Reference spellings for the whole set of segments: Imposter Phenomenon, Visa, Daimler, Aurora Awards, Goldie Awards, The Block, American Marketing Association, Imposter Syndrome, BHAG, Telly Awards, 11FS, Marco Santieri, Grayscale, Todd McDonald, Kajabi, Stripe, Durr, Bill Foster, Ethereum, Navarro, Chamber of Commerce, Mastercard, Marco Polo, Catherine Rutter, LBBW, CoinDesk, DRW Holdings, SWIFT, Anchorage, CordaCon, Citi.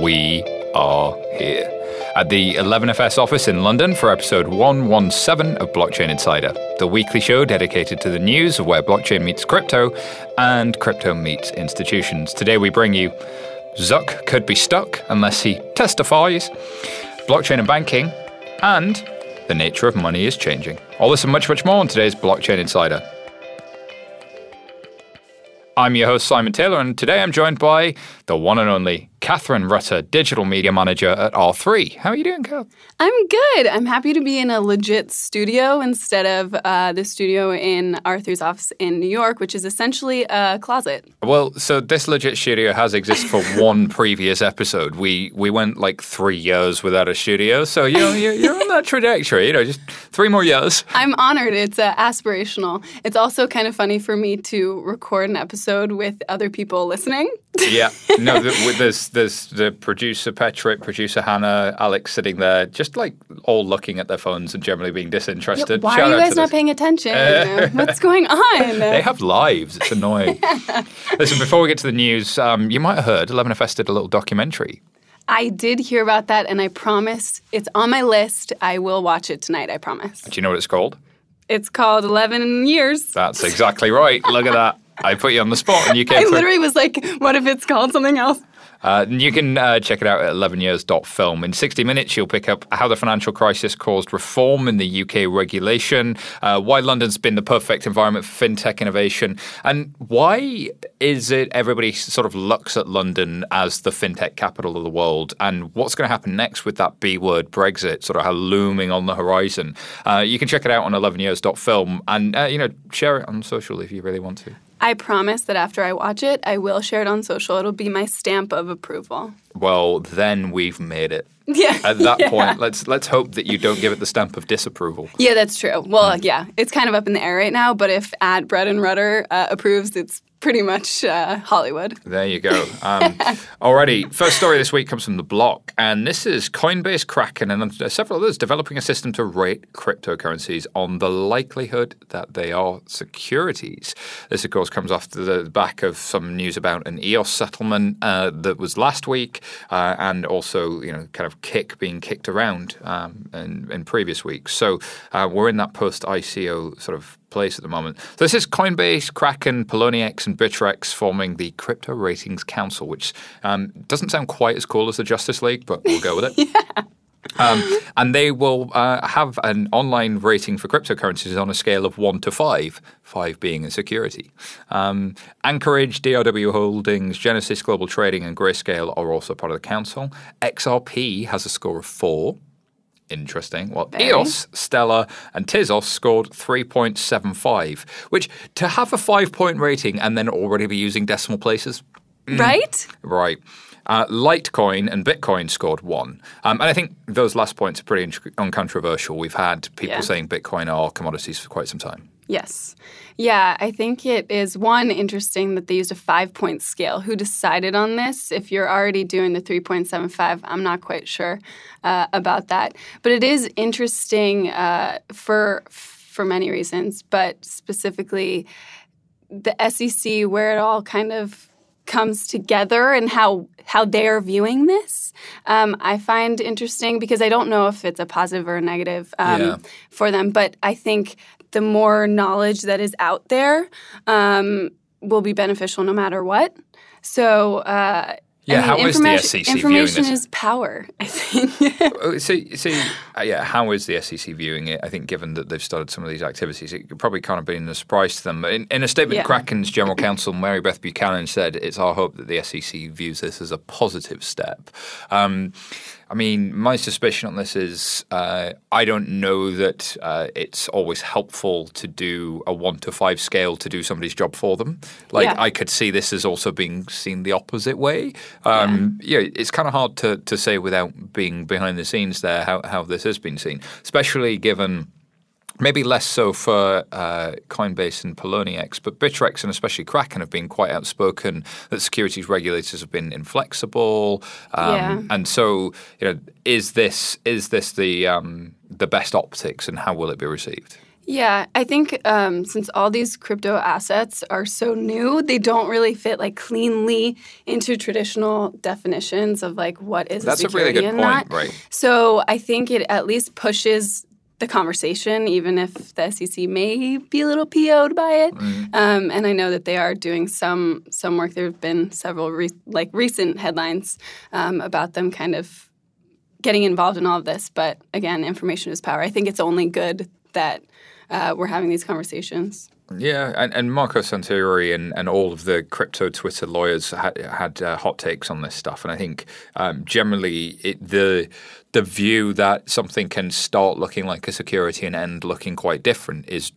we are here at the 11FS office in London for episode 117 of Blockchain Insider, the weekly show dedicated to the news of where blockchain meets crypto and crypto meets institutions. Today we bring you Zuck could be stuck unless he testifies, blockchain and banking, and the nature of money is changing. All this and much, much more on today's Blockchain Insider. I'm your host, Simon Taylor, and today I'm joined by the one and only Catherine Rutter, Digital Media Manager at R3. How are you doing, Kath? I'm good. I'm happy to be in a legit studio instead of the studio in R3's office in New York, which is essentially a closet. Well, so this legit studio has existed for one previous episode. We went like 3 years without a studio, so you're on that trajectory, just 3 more years. I'm honored. It's aspirational. It's also kind of funny for me to record an episode with other people listening. Yeah. No, there's the producer, Patrick, producer Hannah, Alex sitting there just like all looking at their phones and generally being disinterested. Why are you guys not paying attention? What's going on? They have lives. It's annoying. Listen, before we get to the news, you might have heard 11FS did a little documentary. I did hear about that, and I promised it's on my list. I will watch it tonight, I promise. Do you know what it's called? It's called 11 Years. That's exactly right. Look at that. I put you on the spot and you came through. I literally was like, what if it's called something else? You can check it out at 11years.film. In 60 minutes, you'll pick up how the financial crisis caused reform in the UK regulation, why London's been the perfect environment for fintech innovation, and why is it everybody sort of looks at London as the fintech capital of the world, and what's going to happen next with that B-word, Brexit, sort of how looming on the horizon. You can check it out on 11years.film and, share it on social if you really want to. I promise that after I watch it, I will share it on social. It'll be my stamp of approval. Well, then we've made it. Yeah. At that point, let's hope that you don't give it the stamp of disapproval. Yeah, that's true. Well, yeah, it's kind of up in the air right now, but if @BreadandRutter approves, it's pretty much Hollywood. There you go. Alrighty, first story this week comes from The Block, and this is Coinbase, Kraken, and several others developing a system to rate cryptocurrencies on the likelihood that they are securities. This, of course, comes off the back of some news about an EOS settlement that was last week, and also, kind of being kicked around in previous weeks. So we're in that post-ICO sort of place at the moment. So this is Coinbase, Kraken, Poloniex, and Bittrex forming the Crypto Ratings Council, which doesn't sound quite as cool as the Justice League, but we'll go with it. Yeah. And they will have an online rating for cryptocurrencies on a scale of 1 to 5, 5 being a security. Anchorage, DRW Holdings, Genesis Global Trading, and Grayscale are also part of the council. XRP has a score of 4. Interesting. Well, EOS, Stellar, and Tezos scored 3.75, which to have a 5-point rating and then already be using decimal places. Right? Right. Litecoin and Bitcoin scored 1. And I think those last points are pretty uncontroversial. We've had people saying Bitcoin are commodities for quite some time. Yes. Yeah, I think it is, one, interesting that they used a 5-point scale. Who decided on this? If you're already doing the 3.75, I'm not quite sure about that. But it is interesting for many reasons, but specifically the SEC, where it all kind of comes together and how they're viewing this, I find interesting because I don't know if it's a positive or a negative for them. But I think the more knowledge that is out there will be beneficial no matter what. So how is the SEC viewing this? Information is power, I think. How is the SEC viewing it? I think given that they've started some of these activities, it probably can't have been a surprise to them. In a statement, Kraken's General Counsel, Mary Beth Buchanan, said, "It's our hope that the SEC views this as a positive step." My suspicion on this is I don't know that it's always helpful to do a 1 to 5 scale to do somebody's job for them. I could see this as also being seen the opposite way. It's kind of hard to say without being behind the scenes there how this has been seen, especially given maybe less so for Coinbase and Poloniex, but Bittrex and especially Kraken have been quite outspoken that securities regulators have been inflexible. And so, is this the best optics, and how will it be received? Yeah, I think since all these crypto assets are so new, they don't really fit like cleanly into traditional definitions of like what is a security and not. That's a really good point, right? So I think it at least pushes the conversation, even if the SEC may be a little PO'd by it. Right. And I know that they are doing some work. There have been several recent headlines about them kind of getting involved in all of this. But again, information is power. I think it's only good that we're having these conversations. Yeah, and Marco Santieri and all of the crypto Twitter lawyers had hot takes on this stuff. And I think generally the view that something can start looking like a security and end looking quite different is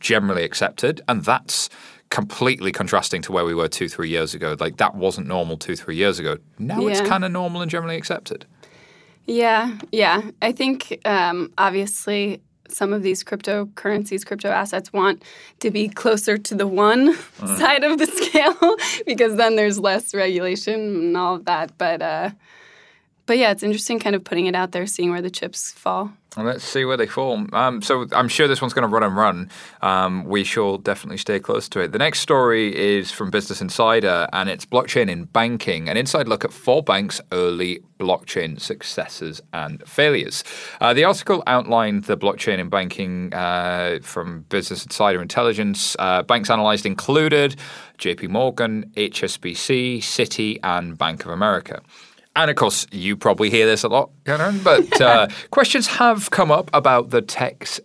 generally accepted. And that's completely contrasting to where we were 2-3 years ago. Like that wasn't normal 2-3 years ago. Now it's kind of normal and generally accepted. Yeah. I think obviously some of these cryptocurrencies, crypto assets want to be closer to the one side of the scale because then there's less regulation and all of that. But yeah, it's interesting kind of putting it out there, seeing where the chips fall. Well, let's see where they fall. So I'm sure this one's going to run and run. We shall definitely stay close to it. The next story is from Business Insider, and it's blockchain in banking, an inside look at four banks' early blockchain successes and failures. The article outlined the blockchain in banking from Business Insider Intelligence. Banks analyzed included JP Morgan, HSBC, Citi, and Bank of America. And, of course, you probably hear this a lot, Catherine, but questions have come up about the tech's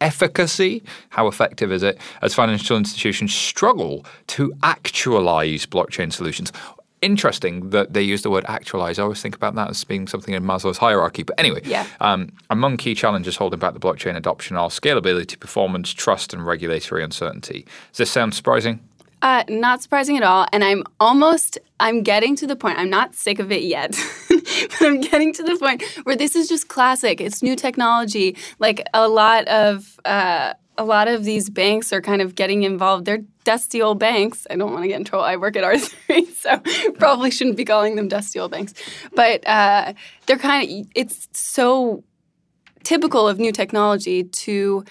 efficacy. How effective is it as financial institutions struggle to actualize blockchain solutions? Interesting that they use the word actualize. I always think about that as being something in Maslow's hierarchy. But anyway, among key challenges holding back the blockchain adoption are scalability, performance, trust, and regulatory uncertainty. Does this sound surprising? Not surprising at all, and I'm getting to the point. I'm not sick of it yet, but I'm getting to the point where this is just classic. It's new technology. Like a lot of these banks are kind of getting involved. They're dusty old banks. I don't want to get in trouble. I work at R3, so probably shouldn't be calling them dusty old banks. But they're kind of. It's so typical of new technology to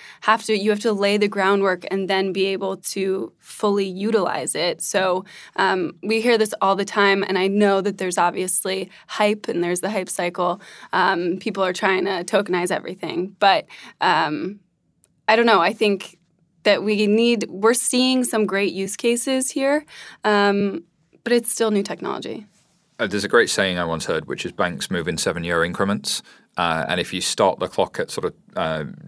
you have to lay the groundwork and then be able to fully utilize it. So we hear this all the time, and I know that there's obviously hype and there's the hype cycle. People are trying to tokenize everything, but I don't know. I think that we're seeing some great use cases here, but it's still new technology. There's a great saying I once heard, which is banks move in 7-year increments. And if you start the clock at sort of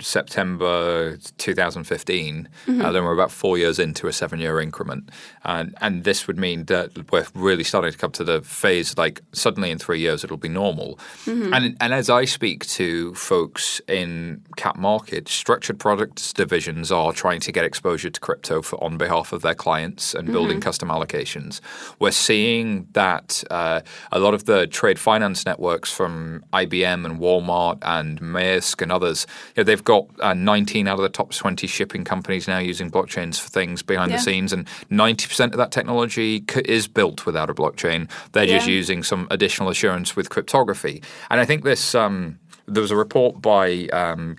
September 2015, then we're about 4 years into a 7-year increment. And this would mean that we're really starting to come to the phase, like suddenly in 3 years it'll be normal. Mm-hmm. And as I speak to folks in cap market, structured products divisions are trying to get exposure to crypto on behalf of their clients and building custom allocations. We're seeing that a lot of the trade finance networks from IBM and Walmart and Maersk and others, they've got 19 out of the top 20 shipping companies now using blockchains for things behind the scenes, and 90% of that technology is built without a blockchain. They're just using some additional assurance with cryptography. And I think this there was a report by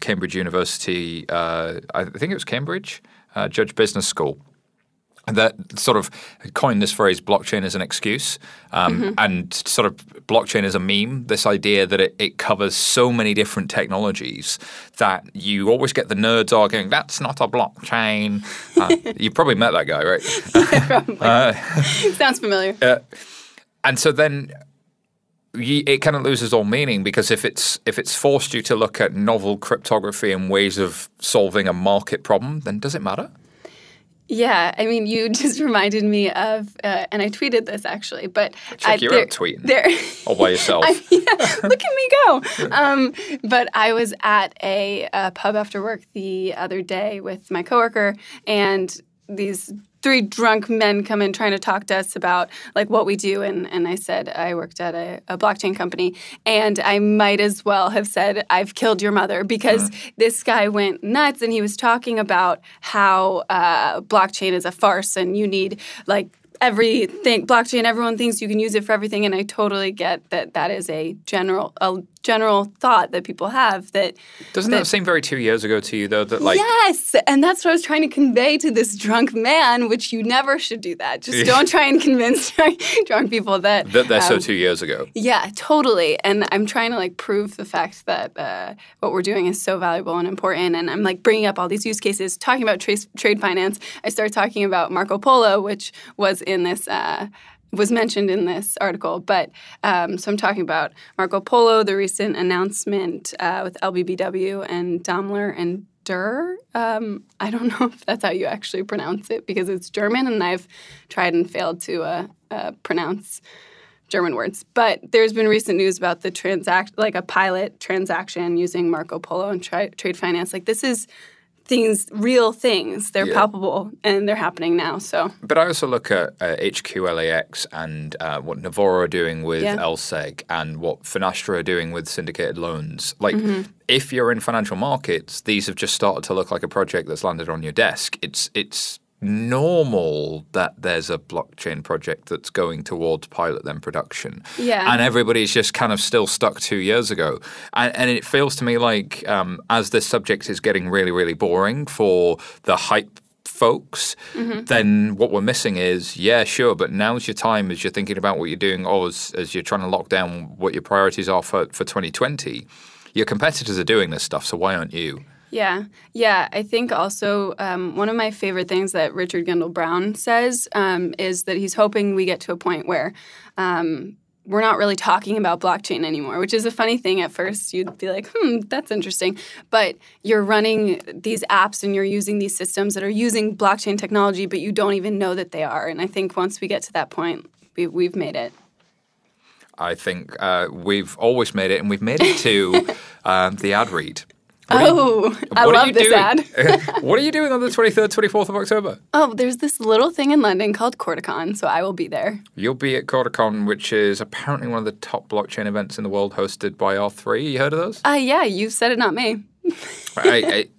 Cambridge University, I think it was Cambridge, Judge Business School, that sort of coined this phrase, blockchain as an excuse, and sort of blockchain as a meme, this idea that it covers so many different technologies that you always get the nerds arguing, that's not a blockchain. You probably met that guy, right? Yeah, probably. Sounds familiar. And so then it kind of loses all meaning, because if it's forced you to look at novel cryptography and ways of solving a market problem, then does it matter? Yeah, I mean, you just reminded me of, and I tweeted this actually, but you're out tweeting all by yourself. Look at me go! But I was at a pub after work the other day with my coworker, and these 3 drunk men come in trying to talk to us about like what we do, and I said I worked at a blockchain company, and I might as well have said I've killed your mother, because this guy went nuts, and he was talking about how blockchain is a farce and you need like everything blockchain. Everyone thinks you can use it for everything, and I totally get that. That is a general general thought that people have that – Doesn't that seem very 2 years ago to you though that like – Yes. And that's what I was trying to convey to this drunk man, which you never should do that. Just don't try and convince drunk people that – That that's so 2 years ago. Yeah, totally. And I'm trying to like prove the fact that what we're doing is so valuable and important. And I'm like bringing up all these use cases, talking about trade finance. I started talking about Marco Polo, which was in this was mentioned in this article. But so I'm talking about Marco Polo, the recent announcement with LBBW and Daimler and Durr. I don't know if that's how you actually pronounce it because it's German and I've tried and failed to pronounce German words. But there's been recent news about the a pilot transaction using Marco Polo and trade finance. Like this is things, real things. They're palpable and they're happening now. So, but I also look at HQLAX and what Navarro are doing with LSEG and what Finastra are doing with syndicated loans. Like, if you're in financial markets, these have just started to look like a project that's landed on your desk. It's normal that there's a blockchain project that's going towards pilot then production. Yeah. And everybody's just kind of still stuck 2 years ago. And it feels to me like as this subject is getting really, really boring for the hype folks, then what we're missing is, but now's your time as you're thinking about what you're doing or as you're trying to lock down what your priorities are for 2020. Your competitors are doing this stuff, so why aren't you? Yeah. Yeah. I think also one of my favorite things that Richard Gendel Brown says is that he's hoping we get to a point where we're not really talking about blockchain anymore, which is a funny thing at first. You'd be like, that's interesting. But you're running these apps and you're using these systems that are using blockchain technology, but you don't even know that they are. And I think once we get to that point, we've made it. I think we've always made it, and we've made it to the ad read. I love this ad. What are you doing on the 23rd, 24th of October? Oh, there's this little thing in London called Corticon, so I will be there. You'll be at Corticon, which is apparently one of the top blockchain events in the world hosted by R3. You heard of those? Yeah, you said it, not me.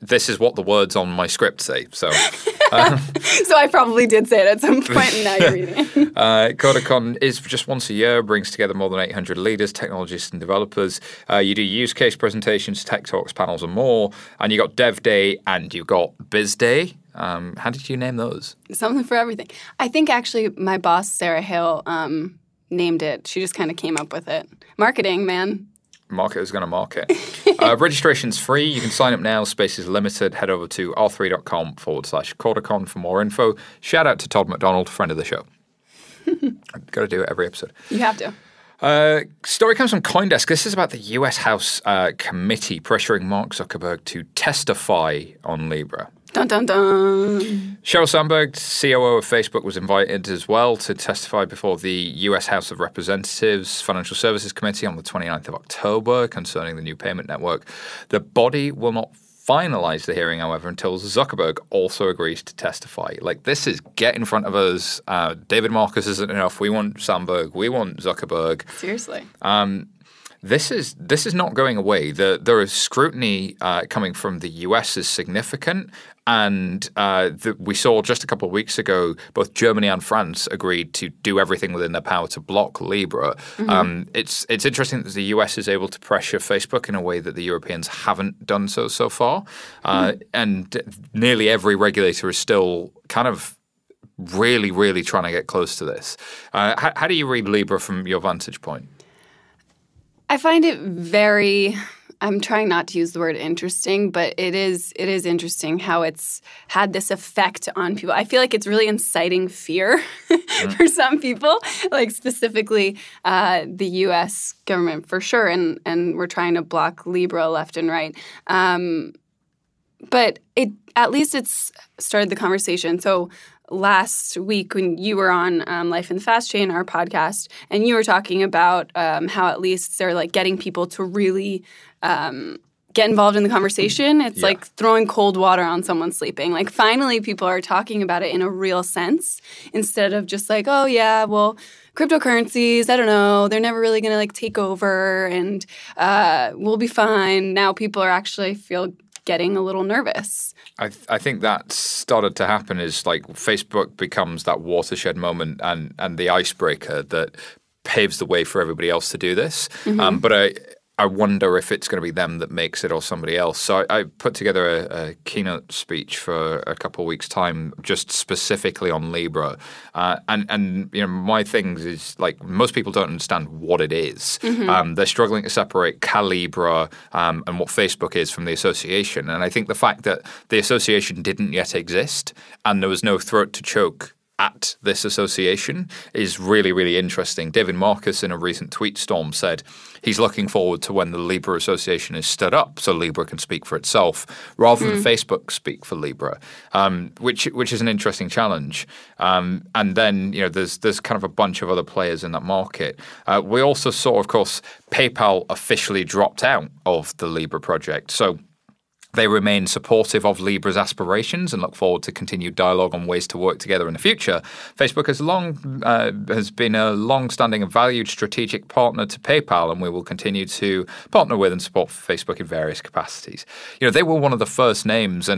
This is what the words on my script say, so... So I probably did say it at some point, and now you're reading it. CordaCon is just once a year, brings together more than 800 leaders, technologists, and developers. You do use case presentations, tech talks, panels, and more. And you got Dev Day and you got Biz Day. How did you name those? Something for everything. I think actually my boss, Sarah Hale, named it. She just kind of came up with it. Marketing, man. Market is going to market. Registration's free. You can sign up now. Space is limited. Head over to r3.com/CordaCon for more info. Shout out to Todd McDonald, friend of the show. I've got to do it every episode. You have to. Story comes from CoinDesk. This is about the U.S. House committee pressuring Mark Zuckerberg to testify on Libra. Dun, dun, dun. Sheryl Sandberg, COO of Facebook, was invited as well to testify before the U.S. House of Representatives Financial Services Committee on the 29th of October concerning the new payment network. The body will not finalize the hearing, however, until Zuckerberg also agrees to testify. Like, this is get in front of us. David Marcus isn't enough. We want Sandberg. We want Zuckerberg. Seriously. This is not going away. There is scrutiny coming from the U.S. is significant, and we saw just a couple of weeks ago both Germany and France agreed to do everything within their power to block Libra. It's interesting that the U.S. is able to pressure Facebook in a way that the Europeans haven't done so far, and nearly every regulator is still kind of really, really trying to get close to this. How do you read Libra from your vantage point? I find it very – I'm trying not to use the word interesting, but it is interesting how it's had this effect on people. I feel like it's really inciting fear for some people, like specifically the U.S. government for sure, and we're trying to block Libra left and right. But at least it's started the conversation. So last week when you were on Life in the Fast Chain, our podcast, and you were talking about how at least they're like getting people to really get involved in the conversation. It's like throwing cold water on someone sleeping. Like finally people are talking about it in a real sense instead of just like, oh yeah, well – cryptocurrencies, I don't know, they're never really going to like take over and we'll be fine. Now people are actually feel getting a little nervous. I think that started to happen is like Facebook becomes that watershed moment and the icebreaker that paves the way for everybody else to do this. But I wonder if it's going to be them that makes it or somebody else. So I put together a keynote speech for a couple of weeks' time, just specifically on Libra. And you know, my thing is, like, most people don't understand what it is. Mm-hmm. They're struggling to separate Calibra and what Facebook is from the association. And I think the fact that the association didn't yet exist and there was no throat to choke at this association is really, really interesting. David Marcus in a recent tweet storm said he's looking forward to when the Libra Association is stood up so Libra can speak for itself rather than Facebook speak for Libra, which is an interesting challenge. And then, you know, there's kind of a bunch of other players in that market. We also saw, of course, PayPal officially dropped out of the Libra project. So they remain supportive of Libra's aspirations and look forward to continued dialogue on ways to work together in the future. Facebook has been a long-standing and valued strategic partner to PayPal, and we will continue to partner with and support Facebook in various capacities. You know, they were one of the first names,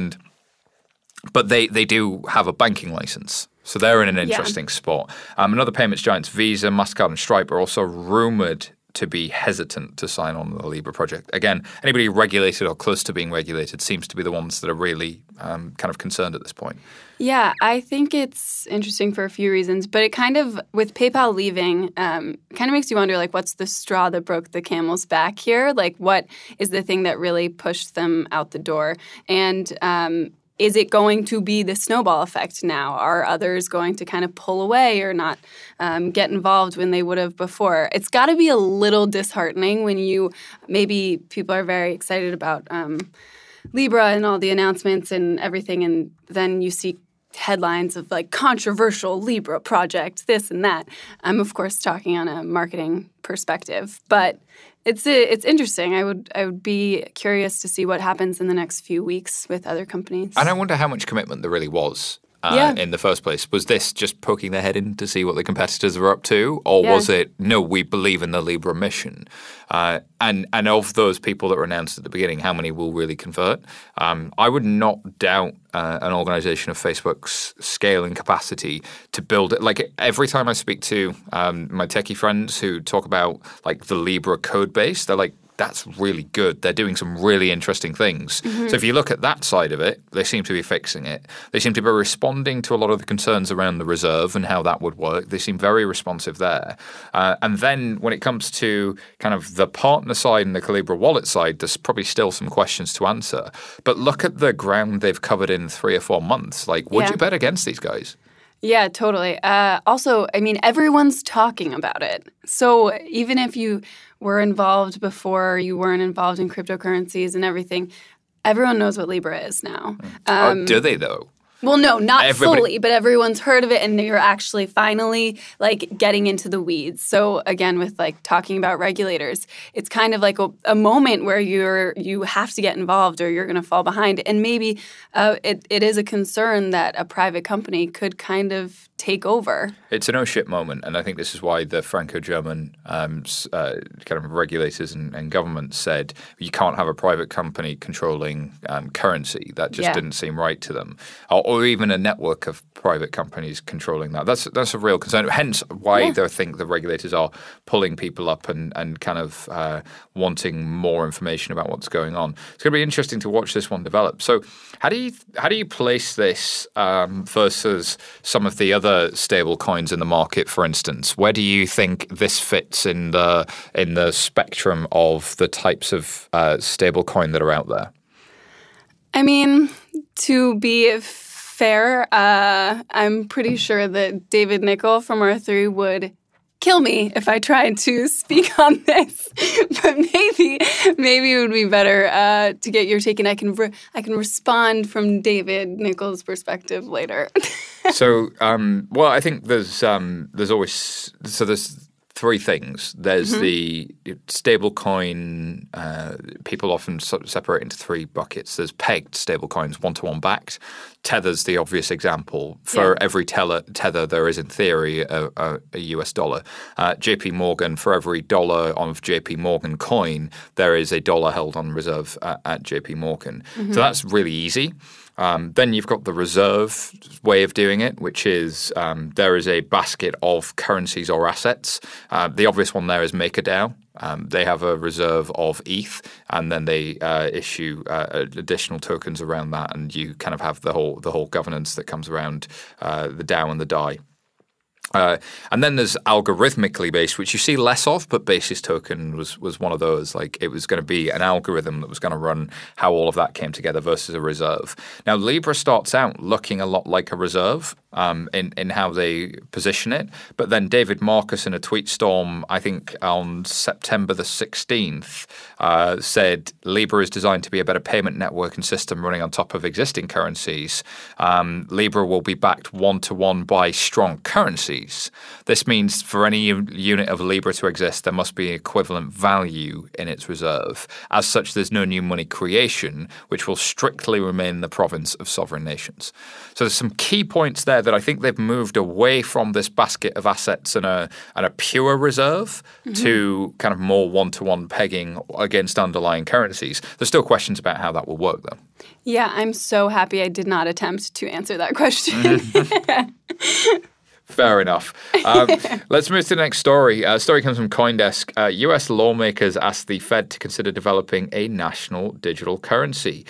but they do have a banking license. So they're in an interesting spot. Another payments giants, Visa, MasterCard, and Stripe, are also rumored to be hesitant to sign on to the Libra project. Again, anybody regulated or close to being regulated seems to be the ones that are really kind of concerned at this point. Yeah, I think it's interesting for a few reasons, but it kind of, with PayPal leaving, kind of makes you wonder, like, what's the straw that broke the camel's back here? Like, what is the thing that really pushed them out the door? And is it going to be the snowball effect now? Are others going to kind of pull away or not get involved when they would have before? It's got to be a little disheartening when maybe people are very excited about Libra and all the announcements and everything, and then you see headlines of, like, controversial Libra project, this and that. I'm, of course, talking on a marketing perspective, but It's interesting. I would be curious to see what happens in the next few weeks with other companies. And I wonder how much commitment there really was in the first place. Was this just poking their head in to see what the competitors were up to? Or was it, no, we believe in the Libra mission? And of those people that were announced at the beginning, how many will really convert? I would not doubt an organization of Facebook's scale and capacity to build it. Like, every time I speak to my techie friends who talk about, like, the Libra code base, they're like, that's really good. They're doing some really interesting things. Mm-hmm. So if you look at that side of it, they seem to be fixing it. They seem to be responding to a lot of the concerns around the reserve and how that would work. They seem very responsive there. And then when it comes to kind of the partner side and the Calibra wallet side, there's probably still some questions to answer. But look at the ground they've covered in 3 or 4 months. Like, would you bet against these guys? Yeah, totally. Also, I mean, everyone's talking about it. So even if you were involved before, you weren't involved in cryptocurrencies and everything, everyone knows what Libra is now. Or do they, though? Well, no, not fully, but everyone's heard of it, and you're actually finally, like, getting into the weeds. So again, with, like, talking about regulators, it's kind of like a moment where you have to get involved or you're going to fall behind. And maybe it is a concern that a private company could kind of take over. It's an oh shit moment, and I think this is why the Franco-German kind of regulators and governments said you can't have a private company controlling currency. That just didn't seem right to them. Or even a network of private companies controlling that. That's a real concern. Hence why they think the regulators are pulling people up and kind of wanting more information about what's going on. It's going to be interesting to watch this one develop. So how do you place this versus some of the other stable coins in the market, for instance? Where do you think this fits in the spectrum of the types of stable coin that are out there? I mean, to be fair, I'm pretty sure that David Nickel from R3 would kill me if I tried to speak on this, but maybe it would be better to get your take, and I can respond from David Nickel's perspective later. So, well, I think there's three things. There's the stablecoin. People often sort of separate into three buckets. There's pegged stablecoins, one-to-one backed. Tether's the obvious example. For every tether, there is in theory a US dollar. JP Morgan, for every dollar of JP Morgan coin, there is a dollar held on reserve at JP Morgan. Mm-hmm. So that's really easy. Then you've got the reserve way of doing it, which is there is a basket of currencies or assets. The obvious one there is MakerDAO. They have a reserve of ETH, and then they issue additional tokens around that, and you kind of have the whole governance that comes around the DAO and the DAI. And then there's algorithmically based, which you see less of, but Basis Token was one of those. Like, it was going to be an algorithm that was going to run how all of that came together versus a reserve. Now, Libra starts out looking a lot like a reserve in how they position it. But then David Marcus, in a tweet storm, I think on September the 16th, said Libra is designed to be a better payment network and system running on top of existing currencies. Libra will be backed one-to-one by strong currency. This means for any unit of Libra to exist, there must be equivalent value in its reserve. As such, there's no new money creation, which will strictly remain the province of sovereign nations. So there's some key points there that I think they've moved away from this basket of assets and a pure reserve to kind of more one-to-one pegging against underlying currencies. There's still questions about how that will work, though. Yeah, I'm so happy I did not attempt to answer that question. Fair enough. Let's move to the next story. The story comes from CoinDesk. U.S. lawmakers asked the Fed to consider developing a national digital currency.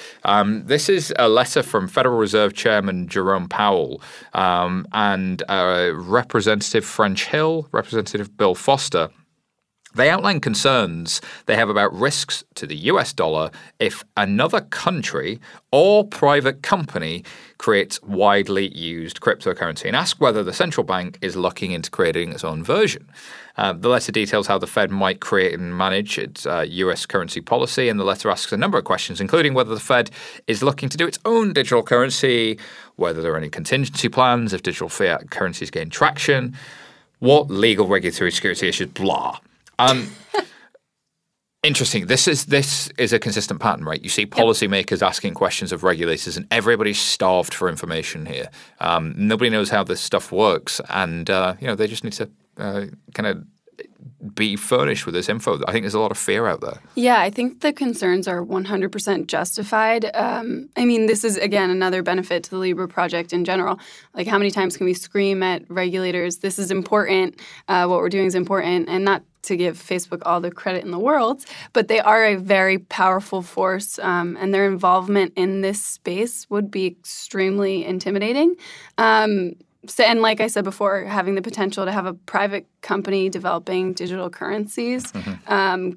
This is a letter from Federal Reserve Chairman Jerome Powell and Representative French Hill, Representative Bill Foster. They outline concerns they have about risks to the US dollar if another country or private company creates widely used cryptocurrency, and ask whether the central bank is looking into creating its own version. The letter details how the Fed might create and manage its US currency policy, and the letter asks a number of questions, including whether the Fed is looking to do its own digital currency, whether there are any contingency plans if digital fiat currencies gain traction, what legal regulatory security issues, blah. Interesting. This is a consistent pattern, right? You see policymakers asking questions of regulators, and everybody's starved for information here. Nobody knows how this stuff works, and they just need to kind of be furnished with this info. I think there's a lot of fear out there. Yeah, I think the concerns are 100% justified. I mean, this is, again, another benefit to the Libra project in general. Like, how many times can we scream at regulators, this is important, what we're doing is important, and not to give Facebook all the credit in the world, but they are a very powerful force, and their involvement in this space would be extremely intimidating. So, and like I said before, having the potential to have a private company developing digital currencies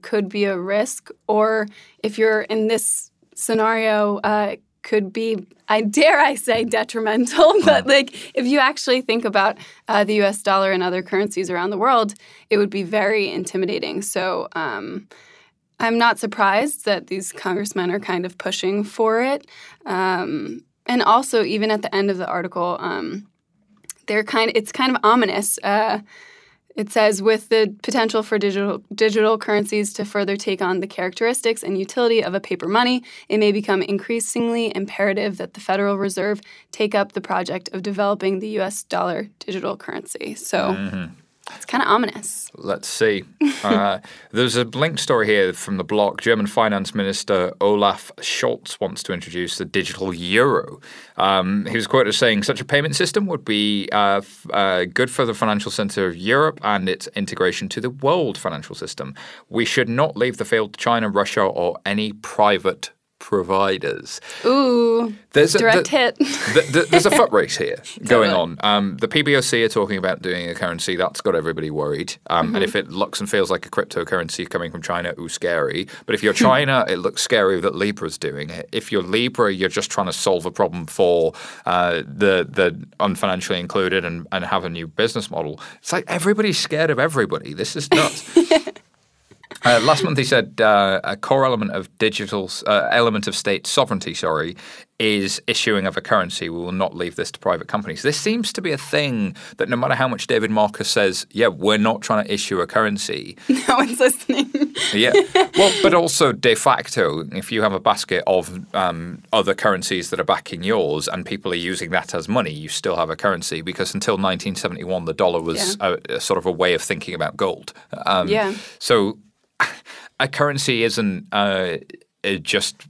could be a risk. Or if you're in this scenario, it could be, I dare say, detrimental. But like, if you actually think about the U.S. dollar and other currencies around the world, it would be very intimidating. So I'm not surprised that these congressmen are kind of pushing for it. And also, even at the end of the article, it's kind of ominous. It says, with the potential for digital currencies to further take on the characteristics and utility of a paper money, it may become increasingly imperative that the Federal Reserve take up the project of developing the U.S. dollar digital currency. So it's kind of ominous. Let's see. There's a linked story here from The Block. German Finance Minister Olaf Scholz wants to introduce the digital euro. He was quoted as saying, such a payment system would be good for the financial center of Europe and its integration to the world financial system. We should not leave the field to China, Russia, or any private providers. Ooh, there's a direct hit. There's a foot race here going on. The PBOC are talking about doing a currency. That's got everybody worried. And if it looks and feels like a cryptocurrency coming from China, ooh, scary. But if you're China, it looks scary that Libra's doing it. If you're Libra, you're just trying to solve a problem for the unfinancially included and have a new business model. It's like everybody's scared of everybody. This is nuts. Last month, he said a core element of state sovereignty, is issuing of a currency. We will not leave this to private companies. This seems to be a thing that no matter how much David Marcus says, yeah, we're not trying to issue a currency. No one's listening. Yeah. Well, but also de facto, if you have a basket of other currencies that are backing yours and people are using that as money, you still have a currency, because until 1971, the dollar was a sort of a way of thinking about gold. So a currency isn't just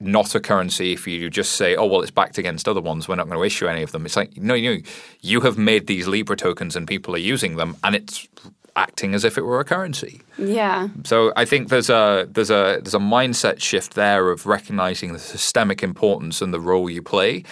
not a currency if you just say, oh, well, it's backed against other ones, we're not going to issue any of them. It's like, no, you have made these Libra tokens and people are using them and it's acting as if it were a currency. Yeah. So I think there's a mindset shift there of recognizing the systemic importance and the role you play.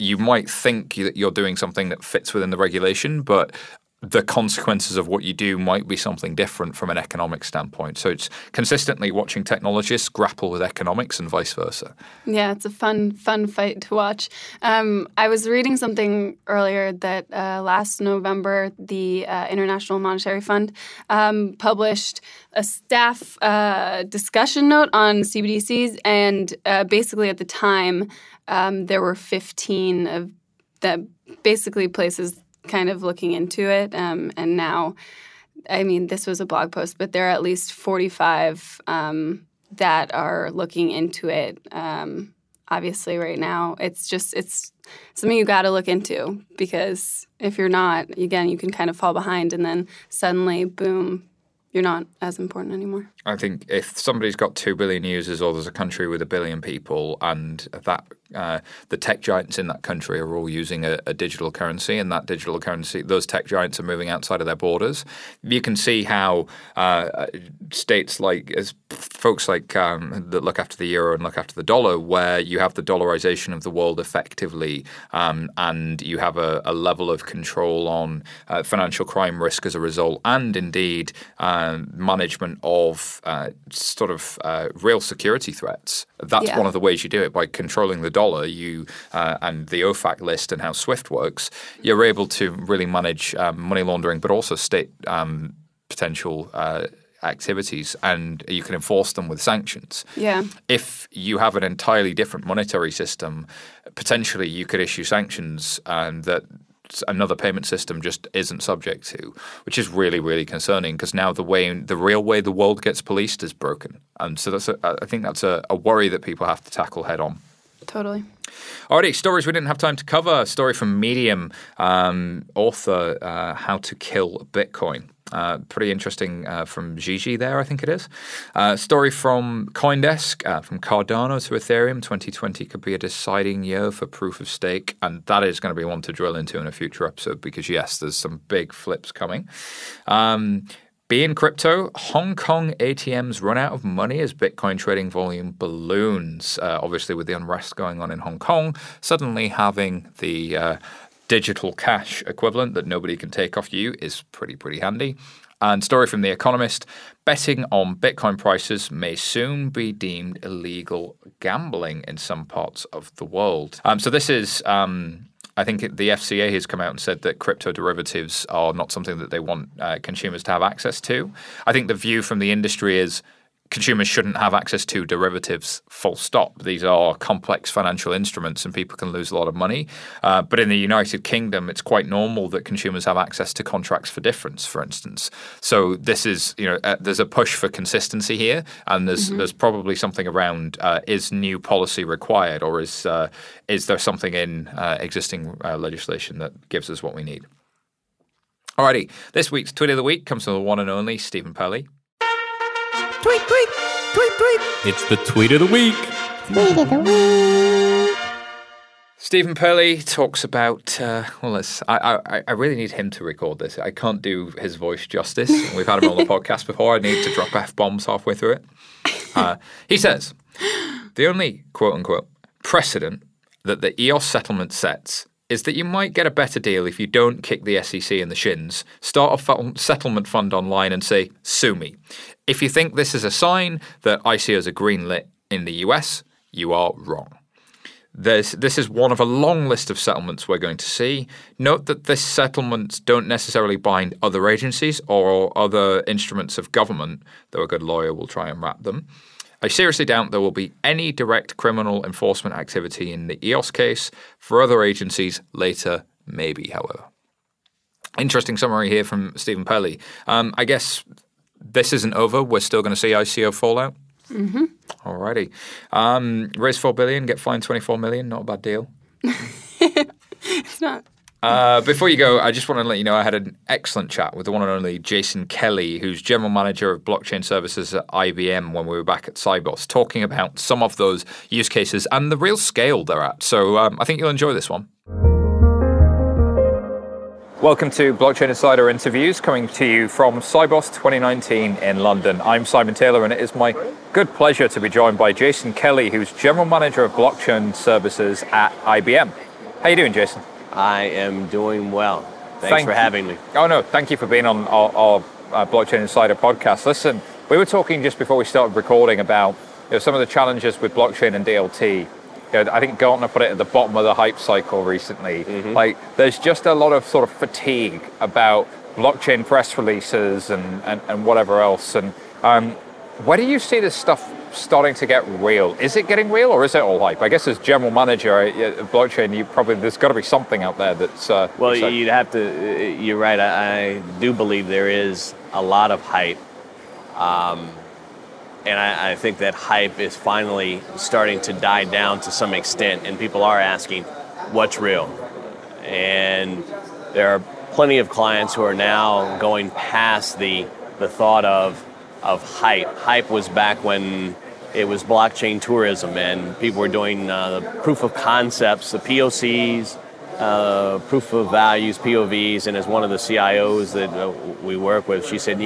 You might think that you're doing something that fits within the regulation, but the consequences of what you do might be something different from an economic standpoint. So it's consistently watching technologists grapple with economics and vice versa. Yeah, it's a fun fight to watch. I was reading something earlier that last November, the International Monetary Fund published a staff discussion note on CBDCs. And basically at the time, there were 15 of that basically places kind of looking into it. And now, I mean, this was a blog post, but there are at least 45 that are looking into it. Obviously, right now, it's something you got to look into, because if you're not, again, you can kind of fall behind and then suddenly, boom, you're not as important anymore. I think if somebody's got 2 billion users or there's a country with 1 billion people and that the tech giants in that country are all using a digital currency, and that digital currency, those tech giants are moving outside of their borders, you can see how states like that look after the euro and look after the dollar, where you have the dollarization of the world effectively, and you have a level of control on financial crime risk as a result, and indeed management of real security threats. That's one of the ways you do it, by controlling the dollar. You and the OFAC list and how SWIFT works, you're able to really manage money laundering, but also state potential activities, and you can enforce them with sanctions. Yeah. If you have an entirely different monetary system, potentially you could issue sanctions that another payment system just isn't subject to, which is really, really concerning, because now the real way the world gets policed is broken. And so I think that's a worry that people have to tackle head on. Totally. Alrighty, stories we didn't have time to cover. A story from Medium, author, How to Kill Bitcoin. Pretty interesting from Gigi there, I think it is. Story from CoinDesk, from Cardano to Ethereum, 2020 could be a deciding year for proof of stake. And that is going to be one to drill into in a future episode, because yes, there's some big flips coming. Be in crypto, Hong Kong ATMs run out of money as Bitcoin trading volume balloons. Obviously, with the unrest going on in Hong Kong, suddenly having the digital cash equivalent that nobody can take off you is pretty handy. And story from The Economist, betting on Bitcoin prices may soon be deemed illegal gambling in some parts of the world. So this is... I think the FCA has come out and said that crypto derivatives are not something that they want consumers to have access to. I think the view from the industry is consumers shouldn't have access to derivatives, full stop. These are complex financial instruments and people can lose a lot of money. But in the United Kingdom, it's quite normal that consumers have access to contracts for difference, for instance. So this is, there's a push for consistency here, and there's probably something around is new policy required, or is there something in existing legislation that gives us what we need? Alrighty, this week's Tweet of the Week comes from the one and only Stephen Pelly. Tweet, tweet, tweet, tweet. It's the Tweet of the Week. Tweet of the Week. Stephen Pelly talks about, I really need him to record this. I can't do his voice justice. We've had him on the podcast before. I need to drop F-bombs halfway through it. He says, the only, quote-unquote, precedent that the EOS settlement sets is that you might get a better deal if you don't kick the SEC in the shins, start a settlement fund online and say, sue me. If you think this is a sign that ICOs are greenlit in the US, you are wrong. This is one of a long list of settlements we're going to see. Note that these settlements don't necessarily bind other agencies or other instruments of government, though a good lawyer will try and wrap them. I seriously doubt there will be any direct criminal enforcement activity in the EOS case. For other agencies, later, maybe, however. Interesting summary here from Stephen Pelly. I guess this isn't over. We're still going to see ICO fallout. Mm-hmm. All righty. Raise $4 billion, get fined $24 million. Not a bad deal. It's not. Before you go, I just want to let you know I had an excellent chat with the one and only Jason Kelly, who's General Manager of Blockchain Services at IBM when we were back at Sibos, talking about some of those use cases and the real scale they're at. So I think you'll enjoy this one. Welcome to Blockchain Insider Interviews, coming to you from Sibos 2019 in London. I'm Simon Taylor, and it is my good pleasure to be joined by Jason Kelly, who's General Manager of Blockchain Services at IBM. How you doing, Jason? I am doing well. Thanks for having me. Oh, no, thank you for being on our Blockchain Insider podcast. Listen, we were talking just before we started recording about some of the challenges with blockchain and DLT. I think Gartner put it at the bottom of the hype cycle recently. Mm-hmm. There's just a lot of sort of fatigue about blockchain press releases and whatever else. And where do you see this stuff starting to get real? Is it getting real, or is it all hype? I guess as general manager of blockchain, there's got to be something out there that's... well, you'd have to... You're right. I do believe there is a lot of hype. And I think that hype is finally starting to die down to some extent, and people are asking, what's real? And there are plenty of clients who are now going past the thought of hype. Hype was back when it was blockchain tourism, and people were doing the proof of concepts, the POCs, proof of values, POVs, and as one of the CIOs that we work with, she said,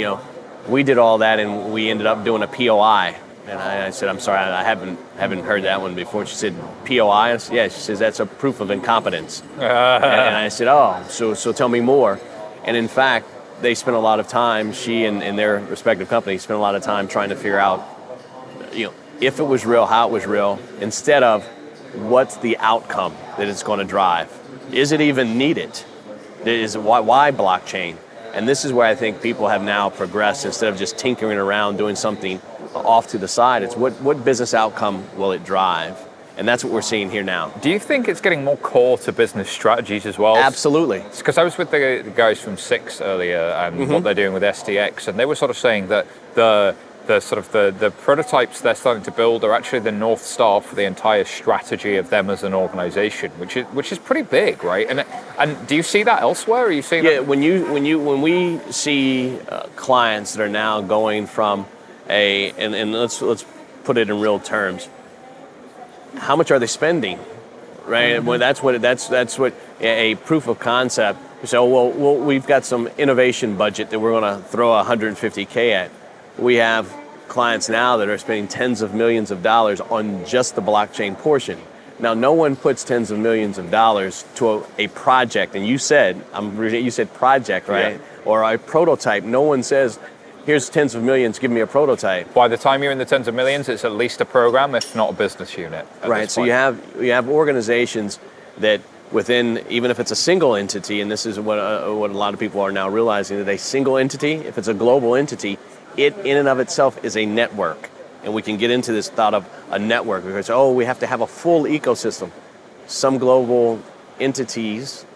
we did all that, and we ended up doing a POI. And I said, I'm sorry, I haven't heard that one before. She said, POI? I said, yeah, she says, that's a proof of incompetence. And I said, oh, so tell me more. And in fact, they spent a lot of time, she and their respective companies spent a lot of time trying to figure out, if it was real, how it was real, instead of what's the outcome that it's going to drive. Is it even needed? Why blockchain? And this is where I think people have now progressed. Instead of just tinkering around doing something off to the side, it's what business outcome will it drive? And that's what we're seeing here now. Do you think it's getting more core to business strategies as well? Absolutely. Because I was with the guys from Six earlier and what they're doing with SDX, and they were sort of saying that the prototypes they're starting to build are actually the North Star for the entire strategy of them as an organization, which is pretty big, right? And do you see that elsewhere? Are you seeing that? Yeah, when we see clients that are now going from and let's put it in real terms, how much are they spending, right? Mm-hmm. Well, that's what a proof of concept. So well, we've got some innovation budget that we're going to throw $150K at. We have clients now that are spending tens of millions of dollars on just the blockchain portion. Now, no one puts tens of millions of dollars to a project. And you said project, right? Yeah. Or a prototype. No one says, here's tens of millions, give me a prototype. By the time you're in the tens of millions, it's at least a program, if not a business unit. Right. So you have organizations that within, even if it's a single entity, and this is what a lot of people are now realizing, that a single entity, if it's a global entity, it in and of itself is a network. And we can get into this thought of a network because, we have to have a full ecosystem. Some global enterprises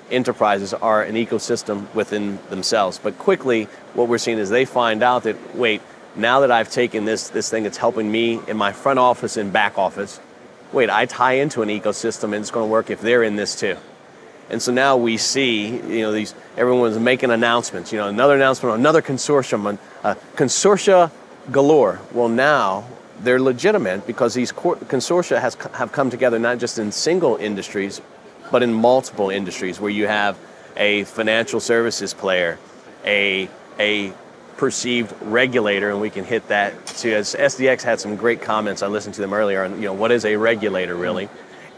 are an ecosystem within themselves. But quickly, what we're seeing is they find out that, wait, now that I've taken this thing that's helping me in my front office and back office, wait, I tie into an ecosystem and it's going to work if they're in this too. And so now we see, everyone's making announcements, another announcement, another consortium, consortia galore. Well, now they're legitimate because these consortia have come together not just in single industries, but in multiple industries where you have a financial services player, a perceived regulator, and we can hit that too. As SDX had some great comments, I listened to them earlier on, what is a regulator really?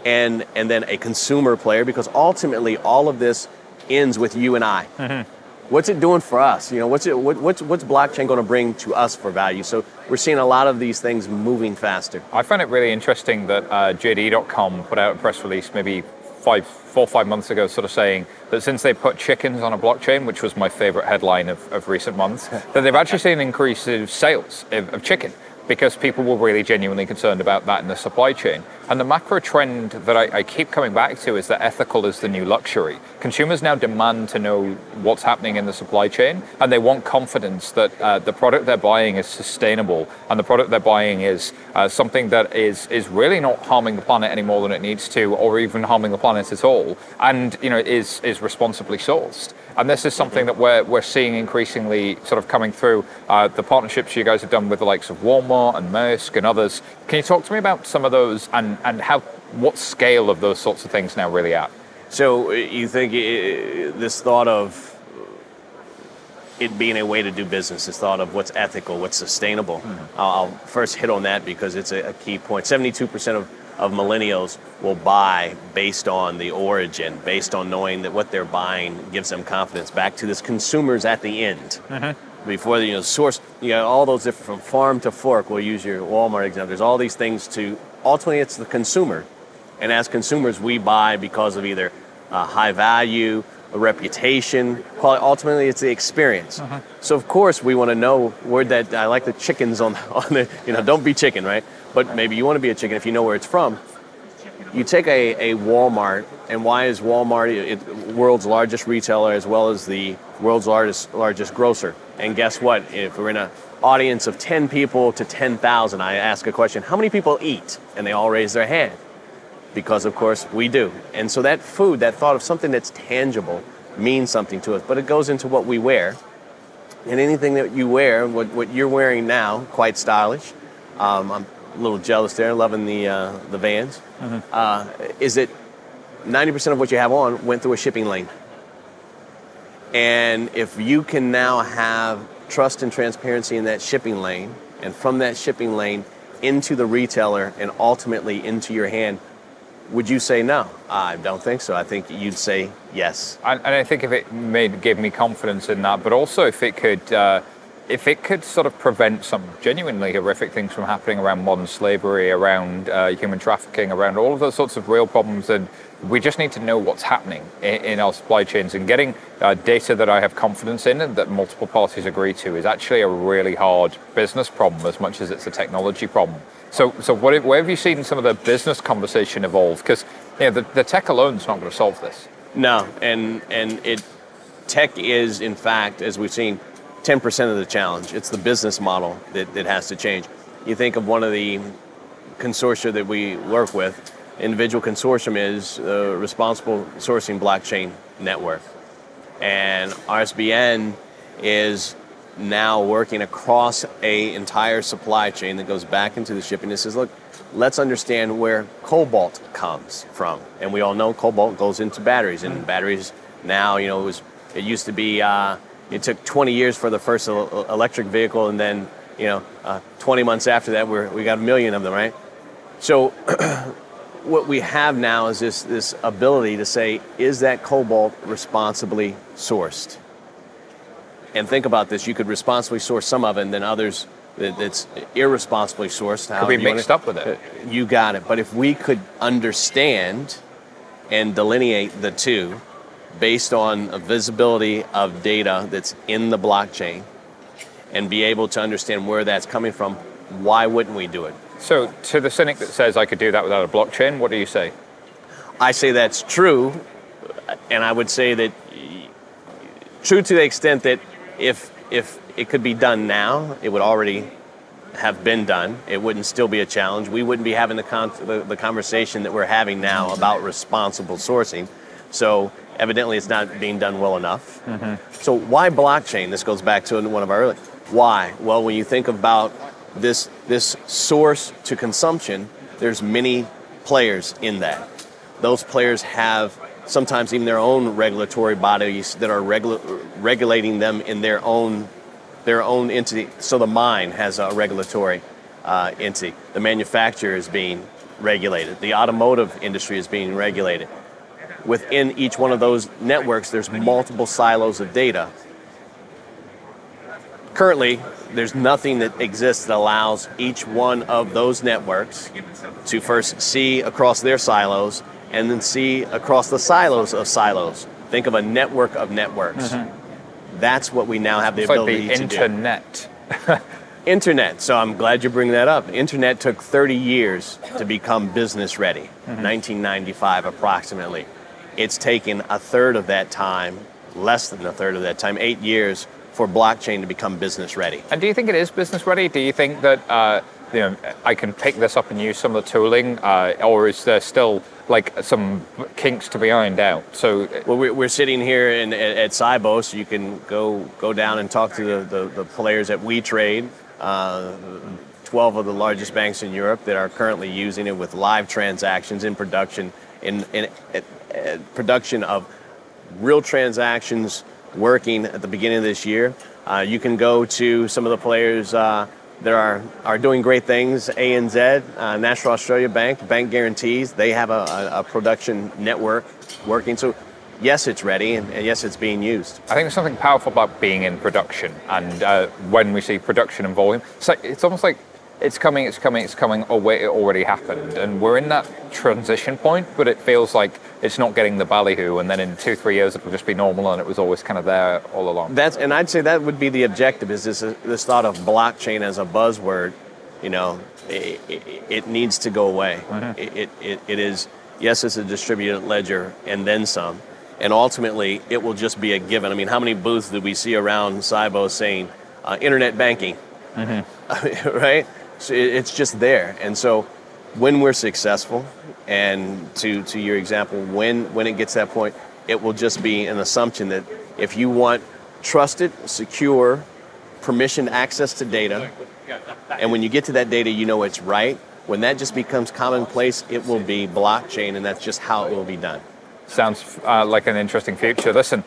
And then a consumer player, because ultimately all of this ends with you and I. Mm-hmm. What's it doing for us? What's blockchain going to bring to us for value? So we're seeing a lot of these things moving faster. I found it really interesting that JD.com put out a press release maybe 4 or 5 months ago sort of saying that since they put chickens on a blockchain, which was my favorite headline of recent months, that they've actually seen an increase of sales of chicken. because people were really genuinely concerned about that in the supply chain. And the macro trend that I keep coming back to is that ethical is the new luxury. Consumers now demand to know what's happening in the supply chain, and they want confidence that the product they're buying is sustainable, and the product they're buying is something that is really not harming the planet any more than it needs to, or even harming the planet at all, and is responsibly sourced. And this is something that we're seeing increasingly sort of coming through the partnerships you guys have done with the likes of Walmart and Maersk and others. Can you talk to me about some of those and how what scale of those sorts of things now really at? So you think this thought of it being a way to do business, this thought of what's ethical, what's sustainable. Mm-hmm. I'll first hit on that because it's a key point. 72% of millennials will buy based on the origin, based on knowing that what they're buying gives them confidence. Back to this consumers at the end. Mm-hmm. Before the source, all those different, from farm to fork, we'll use your Walmart example. There's all these things to, ultimately it's the consumer. And as consumers, we buy because of either high value, a reputation, quality. Ultimately it's the experience. Uh-huh. So of course we want to know where that, I like the chickens on the, don't be chicken, right? But maybe you want to be a chicken if you know where it's from. You take a Walmart, and why is Walmart world's largest retailer as well as the world's largest grocer? And guess what? If we're in an audience of 10 people to 10,000, I ask a question, how many people eat? And they all raise their hand. Because, of course, we do. And so that food, that thought of something that's tangible, means something to us. But it goes into what we wear. And anything that you wear, what you're wearing now, quite stylish. I'm a little jealous there, loving the Vans. Mm-hmm. Is that 90% of what you have on went through a shipping lane. And if you can now have trust and transparency in that shipping lane, and from that shipping lane into the retailer and ultimately into your hand, would you say no? I don't think so. I think you'd say yes. And I think if it gave me confidence in that, but also if it could sort of prevent some genuinely horrific things from happening around modern slavery, around human trafficking, around all of those sorts of real problems, and we just need to know what's happening in our supply chains, and getting data that I have confidence in and that multiple parties agree to is actually a really hard business problem as much as it's a technology problem. So where have you seen some of the business conversation evolve? Because the tech alone is not going to solve this. No, and tech is, in fact, as we've seen, 10% of the challenge. It's the business model that has to change. You think of one of the consortia that we work with, individual consortium is Responsible Sourcing Blockchain Network. And RSBN is now working across a entire supply chain that goes back into the shipping. It says, look, let's understand where cobalt comes from. And we all know cobalt goes into batteries. And batteries now, it used to be, it took 20 years for the first electric vehicle, and then, 20 months after that, we got 1 million of them, right? So what we have now is this ability to say, is that cobalt responsibly sourced? And think about this, you could responsibly source some of it, and then others that's irresponsibly sourced. Could be mixed up with it. You got it. But if we could understand and delineate the two based on a visibility of data that's in the blockchain and be able to understand where that's coming from, why wouldn't we do it? So to the cynic that says I could do that without a blockchain, what do you say? I say that's true, and I would say that true to the extent that if it could be done now, it would already have been done. It wouldn't still be a challenge. We wouldn't be having the conversation that we're having now about responsible sourcing. So evidently it's not being done well enough. Mm-hmm. So why blockchain? This goes back to one of our early. Why? Well, when you think about this source to consumption, there's many players in that. Those players have sometimes even their own regulatory bodies that are regulating them in their own entity. So the mine has a regulatory entity. The manufacturer is being regulated. The automotive industry is being regulated. Within each one of those networks, there's multiple silos of data. Currently, there's nothing that exists that allows each one of those networks to first see across their silos and then see across the silos of silos. Think of a network of networks. Mm-hmm. That's what we now have the ability to do. It's like the internet. Internet, so I'm glad you bring that up. Internet took 30 years to become business ready, 1995 approximately. It's taken a third of that time, less than a third of that time, 8 years for blockchain to become business ready. And do you think it is business ready? Do you think that you know, I can pick this up and use some of the tooling, or is there still like some kinks to be ironed out? So, well, we're sitting here in, at SIBO, so you can go down and talk to the players at WeTrade, 12 of the largest banks in Europe that are currently using it with live transactions in production, in production of real transactions working at the beginning of this year. You can go to some of the players that are doing great things. ANZ, National Australia Bank, Bank Guarantees, they have a production network working. So yes, it's ready, and yes, it's being used. I think there's something powerful about being in production, and when we see production and volume, so it's almost like it's coming, oh wait, it already happened. And we're in that transition point, but it feels like it's not getting the ballyhoo, and then in 2-3 years it will just be normal, and it was always kind of there all along. And I'd say that would be the objective, is this thought of blockchain as a buzzword, you know, it needs to go away. Mm-hmm. It is, yes, it's a distributed ledger and then some, and ultimately it will just be a given. I mean, how many booths did we see around SIBO saying, internet banking, mm-hmm. right? So it's just there. And so when we're successful, and to your example, when it gets to that point, it will just be an assumption that if you want trusted, secure, permissioned access to data, and when you get to that data, you know it's right, when that just becomes commonplace, it will be blockchain, and that's just how it will be done. Sounds like an interesting future. Listen,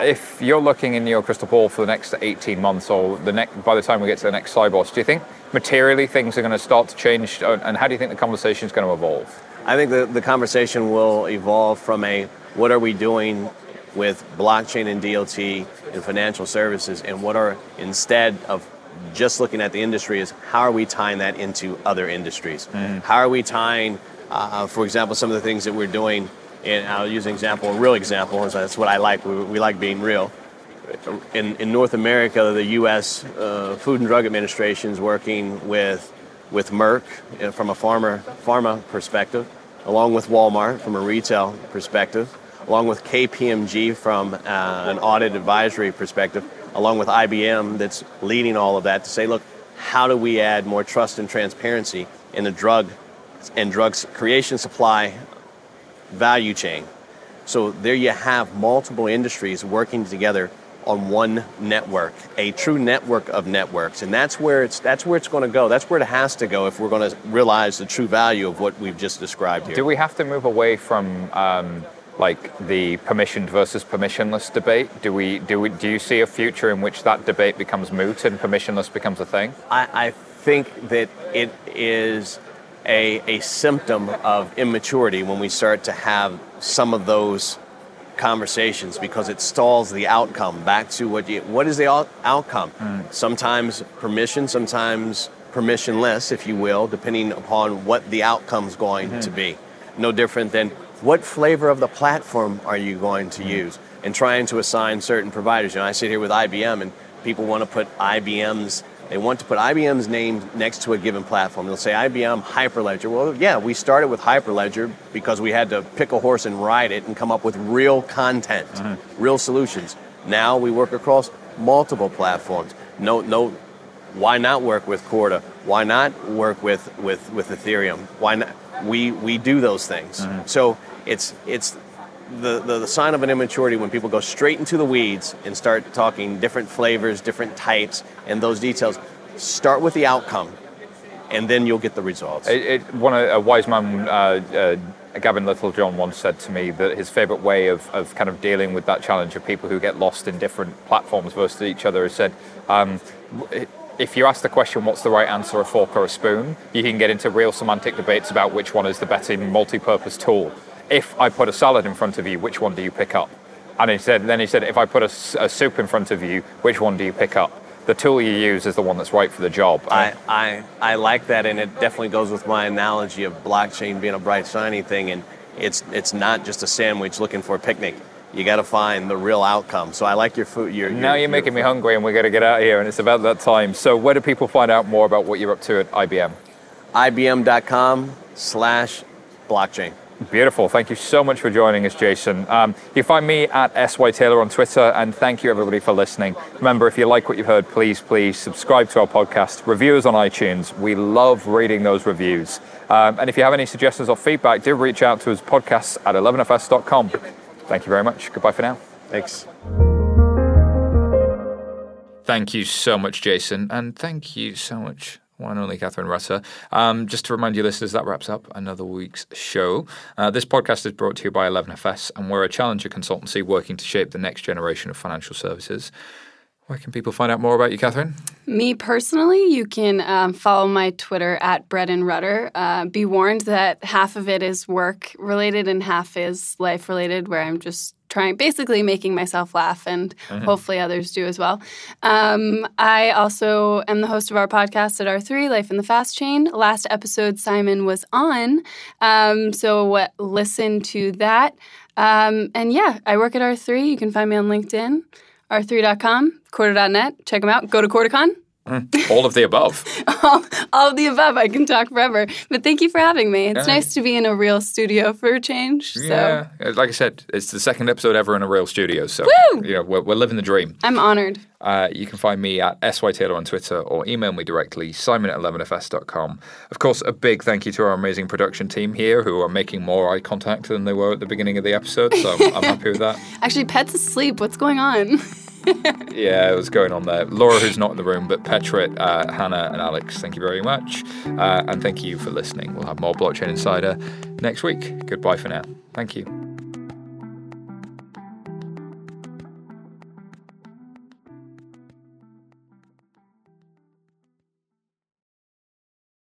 if you're looking in your crystal ball for the next 18 months or by the time we get to the next Sibos, do you think materially things are going to start to change, and how do you think the conversation is going to evolve? I think the conversation will evolve from what are we doing with blockchain and DLT and financial services, and what are, instead of just looking at the industry, is how are we tying that into other industries? Mm. How are we tying, for example, some of the things that we're doing. And I'll use an example, a real example, and so that's what I like. We like being real. In North America, the U.S. Food and Drug Administration is working with Merck from a pharma perspective, along with Walmart from a retail perspective, along with KPMG from an audit advisory perspective, along with IBM that's leading all of that to say, look, how do we add more trust and transparency in the drugs creation, supply, value chain. So there you have multiple industries working together on one network, a true network of networks, and that's where it's going to go. That's where it has to go if we're going to realize the true value of what we've just described here. Do we have to move away from like the permissioned versus permissionless debate? Do you see a future in which that debate becomes moot and permissionless becomes a thing? I think that it is a symptom of immaturity when we start to have some of those conversations, because it stalls the outcome back to what is the outcome. Mm. Sometimes permission, sometimes permissionless, if you will, depending upon what the outcome's going to be. No different than what flavor of the platform are you going to use, and trying to assign certain providers. You know, I sit here with IBM, and people want to put They want to put IBM's name next to a given platform. They'll say IBM Hyperledger. Well, yeah, we started with Hyperledger because we had to pick a horse and ride it and come up with real content, real solutions. Now we work across multiple platforms. No, why not work with Corda? Why not work with Ethereum? Why not? We do those things. Mm-hmm. So it's the sign of an immaturity when people go straight into the weeds and start talking different flavors, different types, and those details. Start with the outcome, and then you'll get the results. A wise man, Gavin Littlejohn, once said to me that his favorite way of kind of dealing with that challenge of people who get lost in different platforms versus each other is said, if you ask the question, what's the right answer, a fork or a spoon, you can get into real semantic debates about which one is the better multi-purpose tool. If I put a salad in front of you, which one do you pick up? And he said, if I put a soup in front of you, which one do you pick up? The tool you use is the one that's right for the job. I like that, and it definitely goes with my analogy of blockchain being a bright, shiny thing, and it's not just a sandwich looking for a picnic. you got to find the real outcome. So I like your food. Now you're making me hungry, and we got to get out of here, and it's about that time. So where do people find out more about what you're up to at IBM? IBM.com/blockchain. Beautiful. Thank you so much for joining us, Jason. You find me at SYTaylor on Twitter, and thank you, everybody, for listening. Remember, if you like what you've heard, please, please subscribe to our podcast. Review us on iTunes. We love reading those reviews. And if you have any suggestions or feedback, do reach out to us, podcasts@11fs.com. Thank you very much. Goodbye for now. Thanks. Thank you so much, Jason, and thank you so much, one and only Catherine Rutter. Just to remind you, listeners, that wraps up another week's show. This podcast is brought to you by 11FS, and we're a challenger consultancy working to shape the next generation of financial services. Where can people find out more about you, Catherine? Me personally, you can follow my Twitter at Bread and Rutter. Be warned that half of it is work-related and half is life-related, where I'm just basically making myself laugh, and hopefully others do as well. I also am the host of our podcast at R3, Life in the Fast Chain. Last episode, Simon was on, so listen to that. And yeah, I work at R3. You can find me on LinkedIn, r3.com, corda.net. Check them out. Go to Corticon. All of the above. all of the above. I can talk forever. But thank you for having me. It's nice to be in a real studio for a change. So. Yeah. Like I said, it's the second episode ever in a real studio. So you know, we're living the dream. I'm honored. You can find me at SYTaylor on Twitter, or email me directly, simon@11fs.com. Of course, a big thank you to our amazing production team here, who are making more eye contact than they were at the beginning of the episode. So I'm happy with that. Actually, Pet's asleep. What's going on? Yeah, it was going on there. Laura, who's not in the room, but Petra, Hannah, and Alex, thank you very much. And thank you for listening. We'll have more Blockchain Insider next week. Goodbye for now. Thank you.